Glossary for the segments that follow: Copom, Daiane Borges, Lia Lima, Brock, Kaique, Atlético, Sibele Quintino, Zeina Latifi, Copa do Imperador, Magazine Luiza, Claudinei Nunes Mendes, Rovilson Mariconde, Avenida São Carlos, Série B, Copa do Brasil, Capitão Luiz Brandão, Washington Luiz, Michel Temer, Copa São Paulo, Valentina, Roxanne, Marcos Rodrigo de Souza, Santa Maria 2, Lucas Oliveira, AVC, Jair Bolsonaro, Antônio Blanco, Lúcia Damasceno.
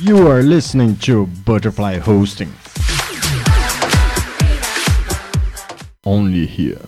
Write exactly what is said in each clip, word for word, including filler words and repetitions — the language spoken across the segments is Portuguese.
You are listening to Butterfly Hosting. Only here.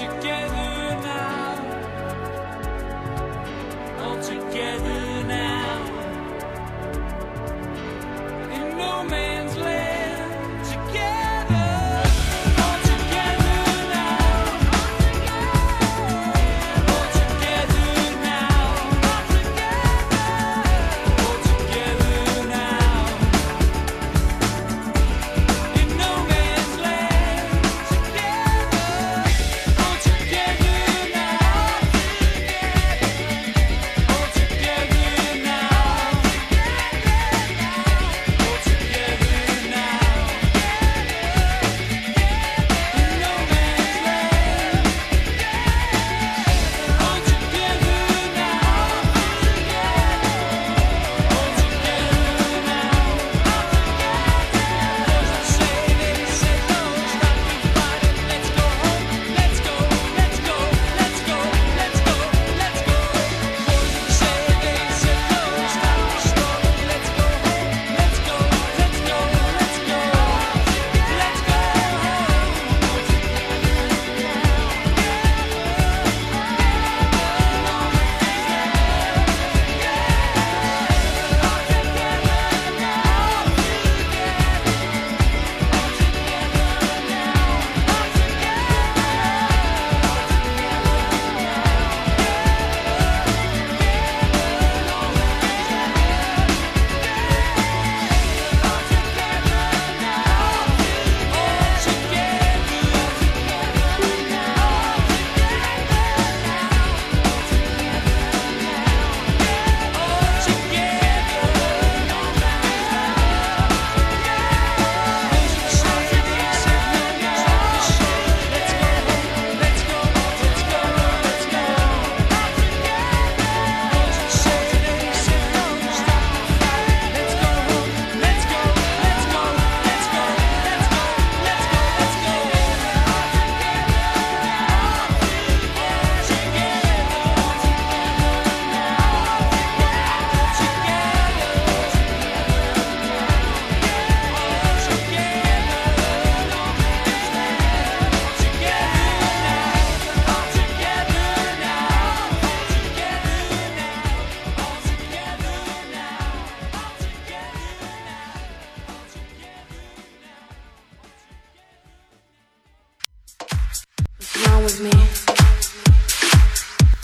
Together.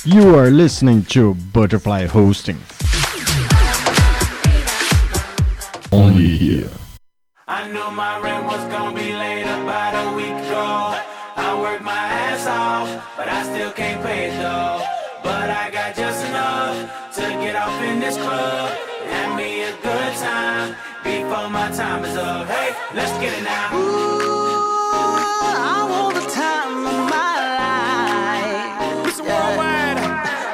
You are listening to Butterfly Hosting. Only here. I knew my rent was gonna be late about a week ago. I worked my ass off, but I still can't pay it though. But I got just enough to get off in this club. Have me a good time before my time is up. Hey, let's get it now. Ooh, I want the time of my life. It's worldwide.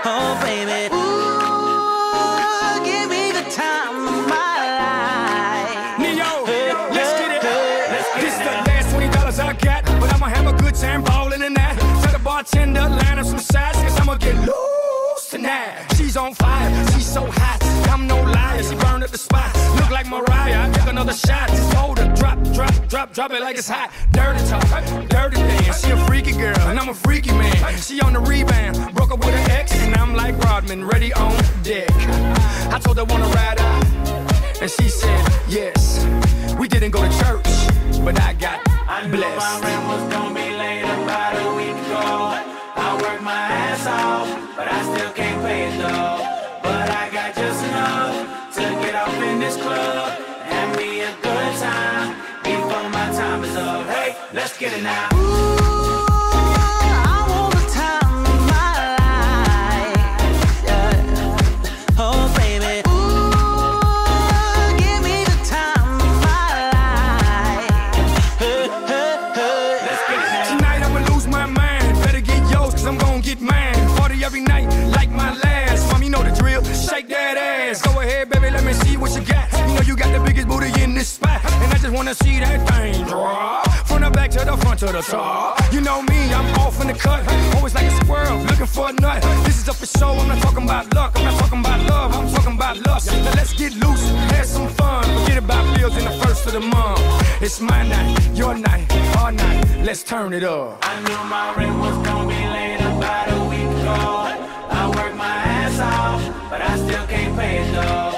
Oh, baby. Ooh, give me the time of my life. Neo, hey, let's get it. Hey, let's get this it is the now. Last twenty dollars I got, but I'ma have a good time balling in that. Tell the bartender, line up some shots, cause I'ma get loose tonight. She's on fire, she's so hot. I'm no liar, she burned up the spot. Look like Mariah, I took another shot. Just hold her, drop, drop, drop, drop it like it's hot. Dirty talk, dirty dance. She a freaky girl, and I'm a freaky man. She on the rebound, broke up with her ex, and I'm like Rodman, ready on deck. I told her wanna ride out, and she said yes. We didn't go to church, but I got blessed. I knew my rent was gonna be late about a week ago. I worked my ass off, but I still can't pay it though. But I got just enough to get off in this club. Have me a good time before my time is up. Hey, let's get it now. Ooh. Wanna see that thing drop from the back to the front to the top. You know me, I'm off in the cut, always like a squirrel looking for a nut. This is up for show, I'm not talking about luck, I'm not talking about love, I'm talking about lust. Now let's get loose, have some fun, forget about bills in the first of the month. It's my night, your night, our night, let's turn it up. I knew my rent was gonna be late about a week ago. I worked my ass off, but I still can't pay it though.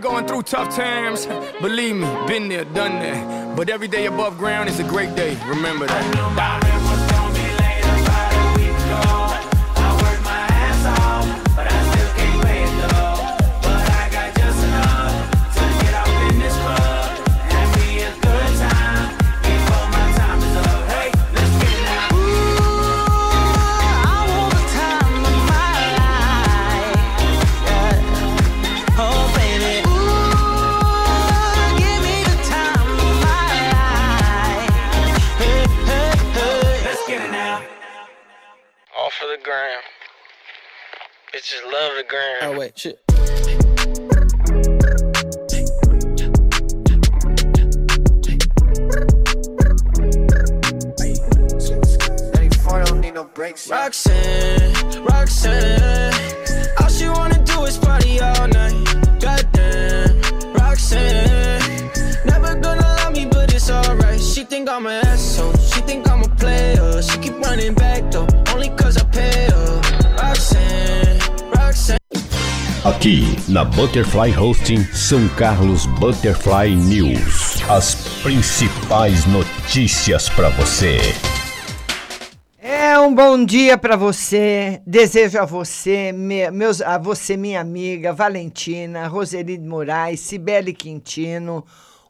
Going through tough times, believe me, been there, done that. But every day above ground is a great day. Remember that. Just love the ground. Oh wait, shit. ninety-four don't need no breaks. Roxanne, Roxanne, all she wanna do is party all night. Goddamn, Roxanne, never gonna love me, but it's alright. She think I'm an asshole, she think I'm a player. She keep running back though, only 'cause I pay her. Roxanne. Aqui na Butterfly Hosting, São Carlos Butterfly News. As principais notícias para você. É um bom dia para você. Desejo a você, me, meus, a você, minha amiga Valentina, Roseride Moraes, Sibele Quintino,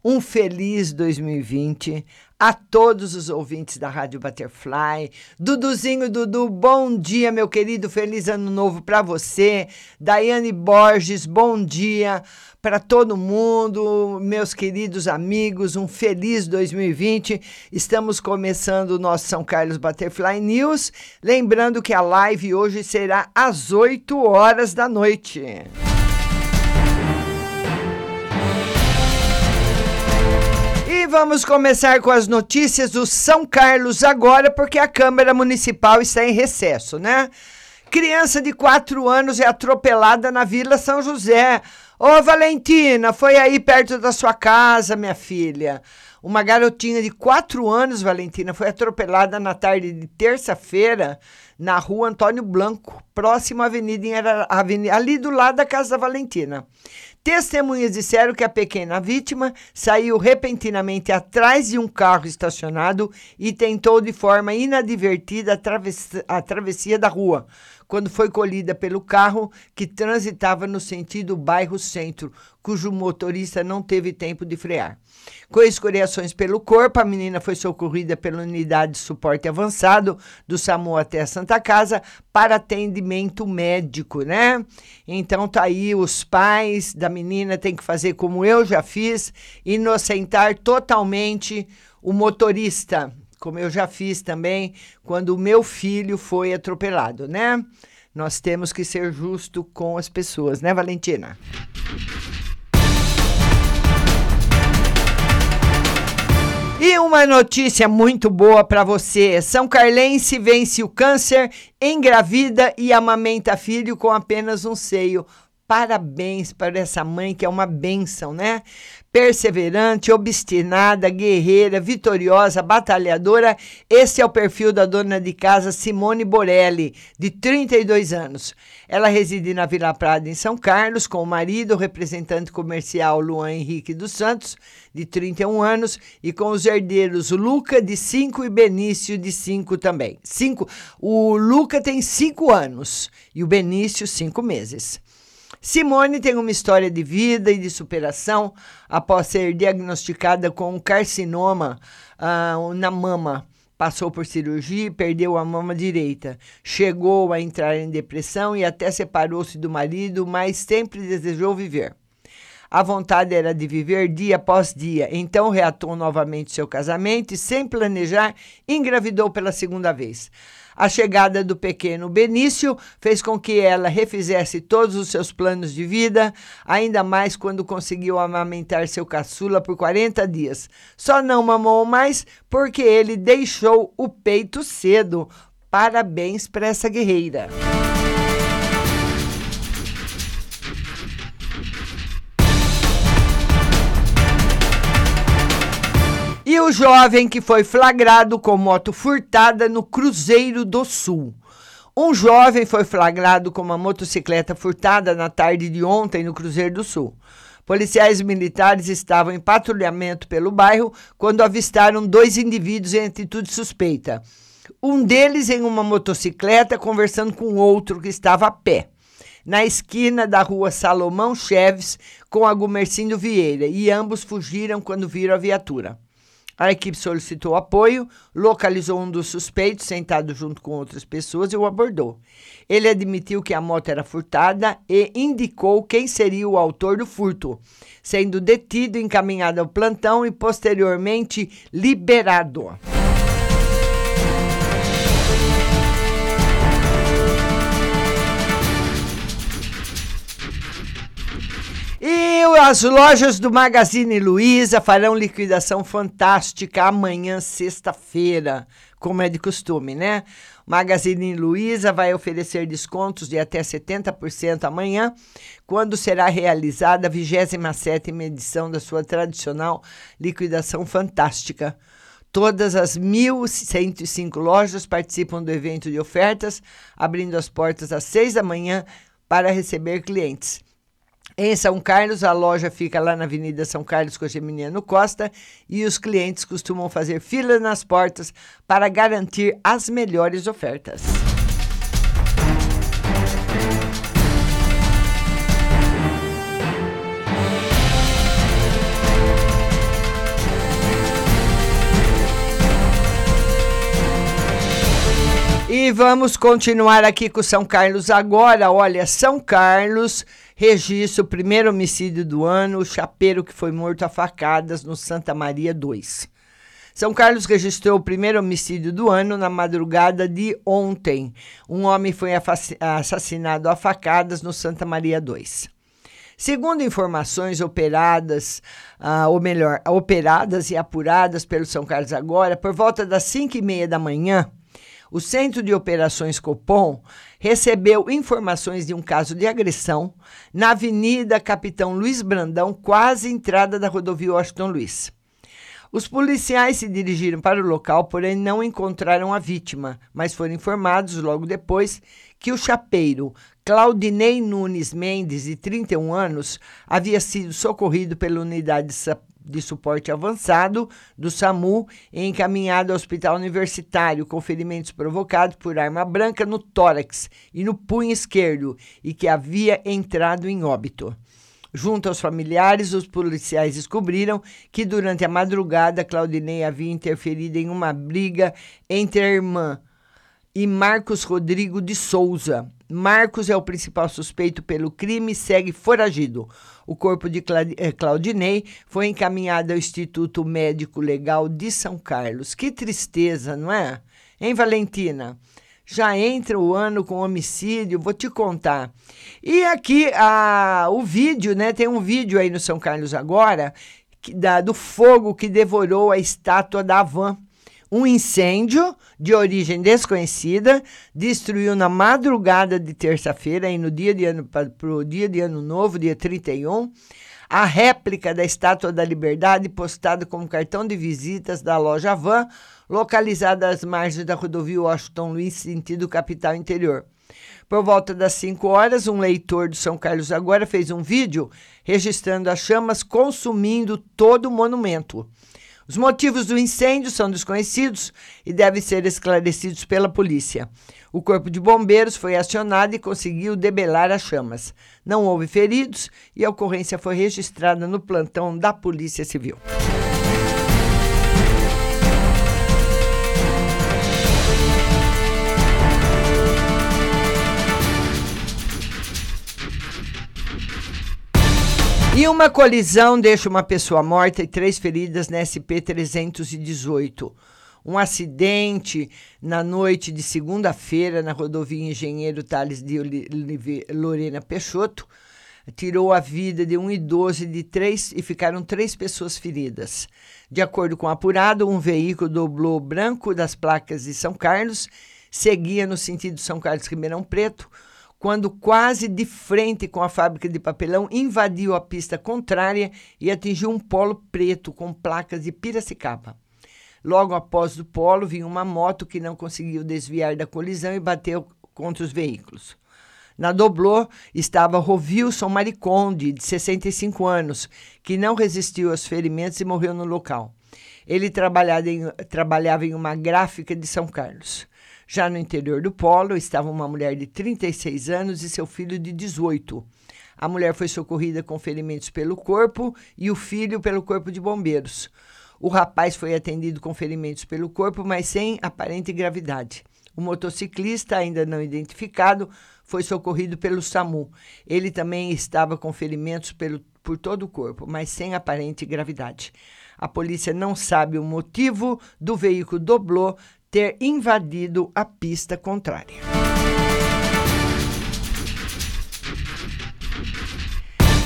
um feliz dois mil e vinte. a todos os ouvintes da Rádio Butterfly. Duduzinho Dudu, bom dia, meu querido, feliz ano novo para você. Daiane Borges, bom dia para todo mundo, meus queridos amigos, um feliz dois mil e vinte. Estamos começando o nosso São Carlos Butterfly News, lembrando que a live hoje será às oito horas da noite. Vamos começar com as notícias do São Carlos agora, porque a Câmara Municipal está em recesso, né? Criança de quatro anos é atropelada na Vila São José. Ô, Valentina, foi aí perto da sua casa, minha filha. Uma garotinha de quatro anos, Valentina, foi atropelada na tarde de terça-feira na rua Antônio Blanco, próximo à avenida, em Ara... avenida, ali do lado da casa da Valentina. Testemunhas disseram que a pequena vítima saiu repentinamente atrás de um carro estacionado e tentou de forma inadvertida a, traves... a travessia da rua, quando foi colhida pelo carro que transitava no sentido bairro Centro, cujo motorista não teve tempo de frear. Com escoriações pelo corpo, a menina foi socorrida pela unidade de suporte avançado do SAMU até a Santa Casa para atendimento médico, né? Então tá aí, os pais da menina têm que fazer como eu já fiz, inocentar totalmente o motorista, como eu já fiz também quando o meu filho foi atropelado, né? Nós temos que ser justos com as pessoas, né, Valentina? E uma notícia muito boa para você. São Carlense vence o câncer, engravida e amamenta filho com apenas um seio. Parabéns para essa mãe, que é uma bênção, né? Perseverante, obstinada, guerreira, vitoriosa, batalhadora. Esse é o perfil da dona de casa Simone Borelli, de trinta e dois anos. Ela reside na Vila Prada, em São Carlos, com o marido, o representante comercial Luan Henrique dos Santos, de trinta e um anos, e com os herdeiros Luca, de cinco, e Benício, de cinco também. Cinco. O Luca tem cinco anos e o Benício, cinco meses. Simone tem uma história de vida e de superação após ser diagnosticada com um carcinoma uh, na mama. Passou por cirurgia e perdeu a mama direita. Chegou a entrar em depressão e até separou-se do marido, mas sempre desejou viver. A vontade era de viver dia após dia, então reatou novamente seu casamento e, sem planejar, engravidou pela segunda vez. A chegada do pequeno Benício fez com que ela refizesse todos os seus planos de vida, ainda mais quando conseguiu amamentar seu caçula por quarenta dias. Só não mamou mais porque ele deixou o peito cedo. Parabéns para essa guerreira. E o jovem que foi flagrado com moto furtada no Cruzeiro do Sul. Um jovem foi flagrado com uma motocicleta furtada na tarde de ontem no Cruzeiro do Sul. Policiais militares estavam em patrulhamento pelo bairro quando avistaram dois indivíduos em atitude suspeita. Um deles em uma motocicleta conversando com outro que estava a pé, na esquina da rua Salomão Chaves com a Gumercindo Vieira, e ambos fugiram quando viram a viatura. A equipe solicitou apoio, localizou um dos suspeitos sentado junto com outras pessoas e o abordou. Ele admitiu que a moto era furtada e indicou quem seria o autor do furto, sendo detido, encaminhado ao plantão e posteriormente liberado. E as lojas do Magazine Luiza farão liquidação fantástica amanhã, sexta-feira, como é de costume, né? Magazine Luiza vai oferecer descontos de até setenta por cento amanhã, quando será realizada a vigésima sétima edição da sua tradicional liquidação fantástica. Todas as mil cento e cinco lojas participam do evento de ofertas, abrindo as portas às seis da manhã para receber clientes. Em São Carlos, a loja fica lá na Avenida São Carlos com a Geminiano Costa, e os clientes costumam fazer fila nas portas para garantir as melhores ofertas. E vamos continuar aqui com São Carlos agora. Olha, São Carlos registra o primeiro homicídio do ano, o chapeiro que foi morto a facadas no Santa Maria dois. São Carlos registrou o primeiro homicídio do ano na madrugada de ontem. Um homem foi assassinado a facadas no Santa Maria dois. Segundo informações operadas, ah, ou melhor, operadas e apuradas pelo São Carlos agora, por volta das cinco e meia da manhã, o Centro de Operações Copom recebeu informações de um caso de agressão na Avenida Capitão Luiz Brandão, quase entrada da rodovia Washington Luiz. Os policiais se dirigiram para o local, porém não encontraram a vítima, mas foram informados logo depois que o chapeiro Claudinei Nunes Mendes, de trinta e um anos, havia sido socorrido pela unidade de suporte avançado do SAMU e encaminhado ao hospital universitário com ferimentos provocados por arma branca no tórax e no punho esquerdo e que havia entrado em óbito. Junto aos familiares, os policiais descobriram que durante a madrugada Claudinei havia interferido em uma briga entre a irmã e Marcos Rodrigo de Souza. Marcos é o principal suspeito pelo crime e segue foragido. O corpo de Claudinei foi encaminhado ao Instituto Médico Legal de São Carlos. Que tristeza, não é? Hein, Valentina? Já entra o ano com homicídio, vou te contar. E aqui a, o vídeo, né? Tem um vídeo aí no São Carlos agora que, da, do fogo que devorou a estátua da Havan. Um incêndio de origem desconhecida destruiu na madrugada de terça-feira, e no dia de ano, para o dia de ano novo, dia trinta e um, a réplica da Estátua da Liberdade postada como cartão de visitas da loja Havan, localizada às margens da rodovia Washington Luiz, sentido capital interior. Por volta das cinco horas, um leitor do São Carlos agora fez um vídeo registrando as chamas consumindo todo o monumento. Os motivos do incêndio são desconhecidos e devem ser esclarecidos pela polícia. O corpo de bombeiros foi acionado e conseguiu debelar as chamas. Não houve feridos e a ocorrência foi registrada no plantão da Polícia Civil. E uma colisão deixa uma pessoa morta e três feridas na S P trezentos e dezoito. Um acidente na noite de segunda-feira na rodovia Engenheiro Tales de Lorena Peixoto tirou a vida de um idoso de três e ficaram três pessoas feridas. De acordo com o apurado, um veículo doblou branco das placas de São Carlos, seguia no sentido São Carlos-Ribeirão Preto, quando quase de frente com a fábrica de papelão, invadiu a pista contrária e atingiu um polo preto com placas de Piracicaba. Logo após o polo, vinha uma moto que não conseguiu desviar da colisão e bateu contra os veículos. Na doblô estava Rovilson Mariconde, de sessenta e cinco anos, que não resistiu aos ferimentos e morreu no local. Ele trabalhava em, trabalhava em uma gráfica de São Carlos. Já no interior do polo, estava uma mulher de trinta e seis anos e seu filho de dezoito. A mulher foi socorrida com ferimentos pelo corpo e o filho pelo corpo de bombeiros. O rapaz foi atendido com ferimentos pelo corpo, mas sem aparente gravidade. O motociclista, ainda não identificado, foi socorrido pelo SAMU. Ele também estava com ferimentos pelo, por todo o corpo, mas sem aparente gravidade. A polícia não sabe o motivo do veículo doblô ter invadido a pista contrária.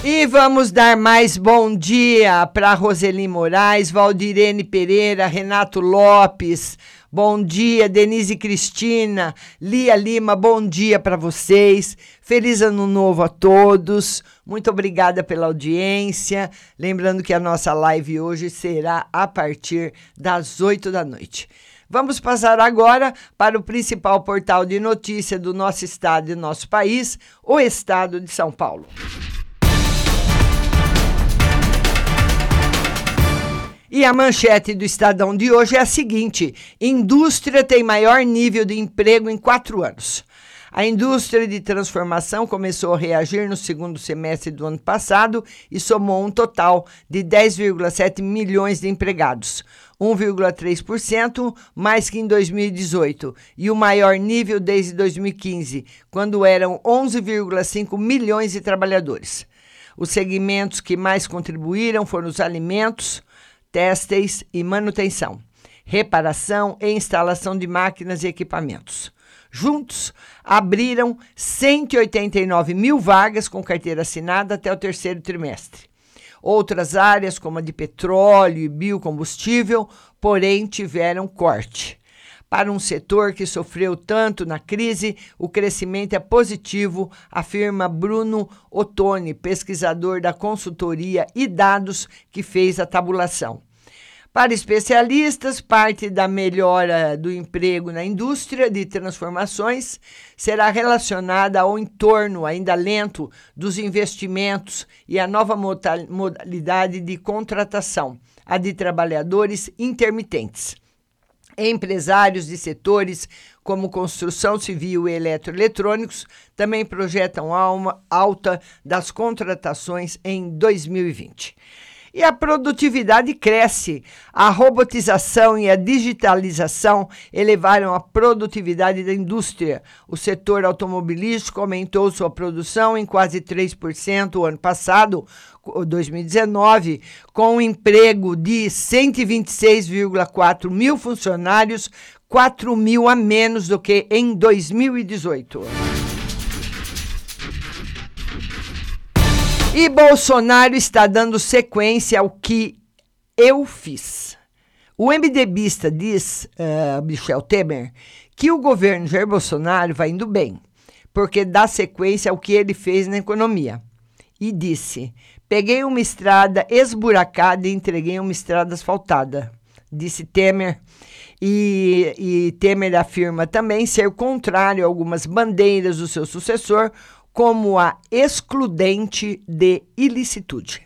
E vamos dar mais bom dia para Roseride Moraes, Valdirene Pereira, Renato Lopes, bom dia, Denise Cristina, Lia Lima, bom dia para vocês, feliz ano novo a todos, muito obrigada pela audiência, lembrando que a nossa live hoje será a partir das oito da noite. Vamos passar agora para o principal portal de notícia do nosso estado e nosso país, o Estado de São Paulo. E a manchete do Estadão de hoje é a seguinte: indústria tem maior nível de emprego em quatro anos. A indústria de transformação começou a reagir no segundo semestre do ano passado e somou um total de dez vírgula sete milhões de empregados, um vírgula três por cento mais que em dois mil e dezoito, e o maior nível desde dois mil e quinze, quando eram onze vírgula cinco milhões de trabalhadores. Os segmentos que mais contribuíram foram os alimentos, têxteis e manutenção, reparação e instalação de máquinas e equipamentos. Juntos, abriram cento e oitenta e nove mil vagas com carteira assinada até o terceiro trimestre. Outras áreas, como a de petróleo e biocombustível, porém tiveram corte. Para um setor que sofreu tanto na crise, o crescimento é positivo, afirma Bruno Ottoni, pesquisador da consultoria e dados que fez a tabulação. Para especialistas, parte da melhora do emprego na indústria de transformações será relacionada ao entorno ainda lento dos investimentos e à nova modalidade de contratação, a de trabalhadores intermitentes. Empresários de setores como construção civil e eletroeletrônicos também projetam alta das contratações em dois mil e vinte. E a produtividade cresce. A robotização e a digitalização elevaram a produtividade da indústria. O setor automobilístico aumentou sua produção em quase três por cento o ano passado, dois mil e dezenove, com um emprego de cento e vinte e seis vírgula quatro mil funcionários, quatro mil a menos do que em dois mil e dezoito. E Bolsonaro está dando sequência ao que eu fiz. O MDBista diz, uh, Michel Temer, que o governo Jair Bolsonaro vai indo bem, porque dá sequência ao que ele fez na economia. E disse, peguei uma estrada esburacada e entreguei uma estrada asfaltada, disse Temer. E, e Temer afirma também ser contrário a algumas bandeiras do seu sucessor, como a excludente de ilicitude.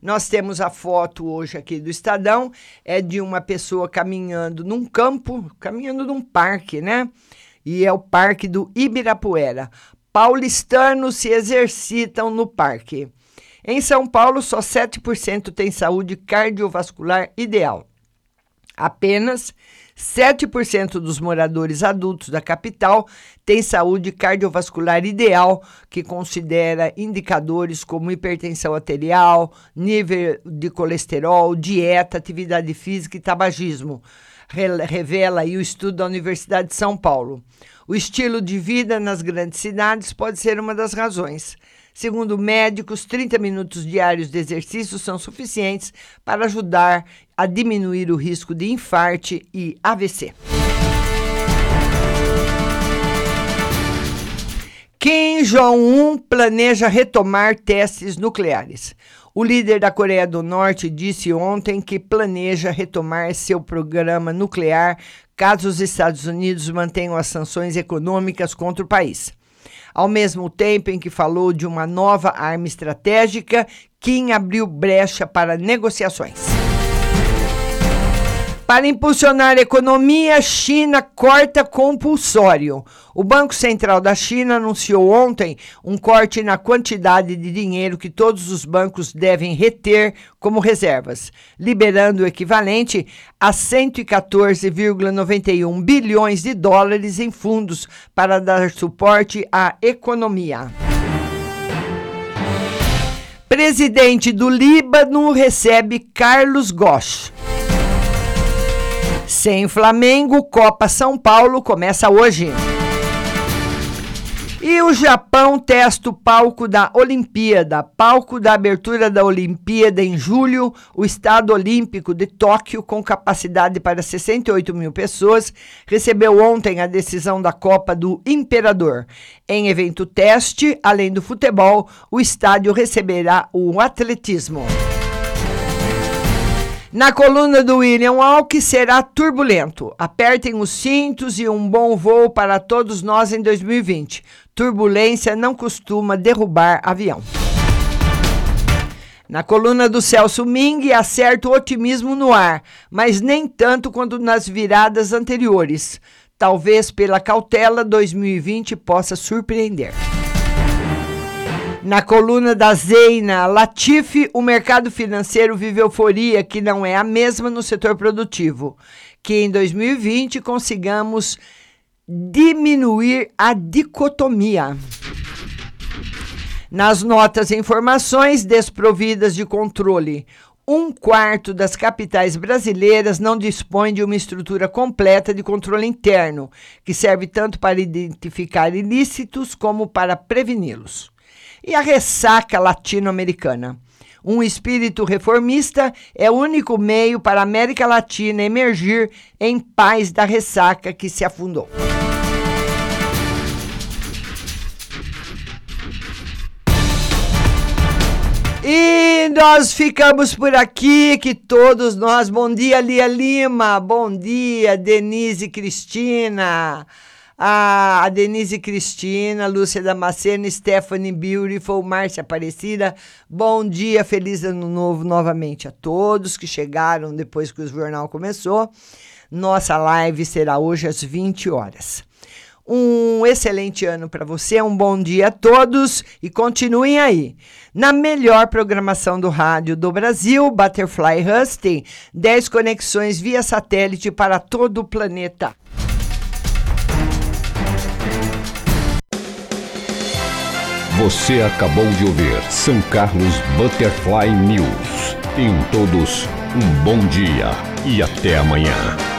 Nós temos a foto hoje aqui do Estadão, é de uma pessoa caminhando num campo, caminhando num parque, né? E é o Parque do Ibirapuera. Paulistanos se exercitam no parque. Em São Paulo, só sete por cento tem saúde cardiovascular ideal. Apenas sete por cento dos moradores adultos da capital têm saúde cardiovascular ideal, que considera indicadores como hipertensão arterial, nível de colesterol, dieta, atividade física e tabagismo, revela aí o estudo da Universidade de São Paulo. O estilo de vida nas grandes cidades pode ser uma das razões. Segundo médicos, trinta minutos diários de exercício são suficientes para ajudar a diminuir o risco de infarto e A V C. Kim Jong-un planeja retomar testes nucleares. O líder da Coreia do Norte disse ontem que planeja retomar seu programa nuclear caso os Estados Unidos mantenham as sanções econômicas contra o país. Ao mesmo tempo em que falou de uma nova arma estratégica, Kim abriu brecha para negociações. Para impulsionar a economia, China corta compulsório. O Banco Central da China anunciou ontem um corte na quantidade de dinheiro que todos os bancos devem reter como reservas, liberando o equivalente a cento e quatorze vírgula noventa e um bilhões de dólares em fundos para dar suporte à economia. Presidente do Líbano recebe Carlos Gosch. Sem Flamengo, Copa São Paulo começa hoje. E o Japão testa o palco da Olimpíada. Palco da abertura da Olimpíada em julho, o Estado Olímpico de Tóquio, com capacidade para sessenta e oito mil pessoas, recebeu ontem a decisão da Copa do Imperador. Em evento teste, além do futebol, o estádio receberá o atletismo. Na coluna do William Walk será turbulento. Apertem os cintos e um bom voo para todos nós em dois mil e vinte. Turbulência não costuma derrubar avião. Na coluna do Celso Ming, há certo otimismo no ar, mas nem tanto quanto nas viradas anteriores. Talvez pela cautela, dois mil e vinte possa surpreender. Na coluna da Zeina Latifi, o mercado financeiro vive euforia que não é a mesma no setor produtivo. Que em dois mil e vinte consigamos diminuir a dicotomia. Nas notas e informações desprovidas de controle, um quarto das capitais brasileiras não dispõe de uma estrutura completa de controle interno, que serve tanto para identificar ilícitos como para preveni-los. E a ressaca latino-americana. Um espírito reformista é o único meio para a América Latina emergir em paz da ressaca que se afundou. E nós ficamos por aqui, que todos nós... Bom dia, Lia Lima, bom dia, Denise Cristina, a, a Denise Cristina, Lúcia Damasceno, Stephanie Beautiful, Márcia Aparecida, bom dia, feliz ano novo novamente a todos que chegaram depois que o jornal começou. Nossa live será hoje às vinte horas. Um excelente ano para você, um bom dia a todos e continuem aí. Na melhor programação do rádio do Brasil, Butterfly Hosting, dez conexões via satélite para todo o planeta. Você acabou de ouvir São Carlos Butterfly News. Tenham todos um bom dia e até amanhã.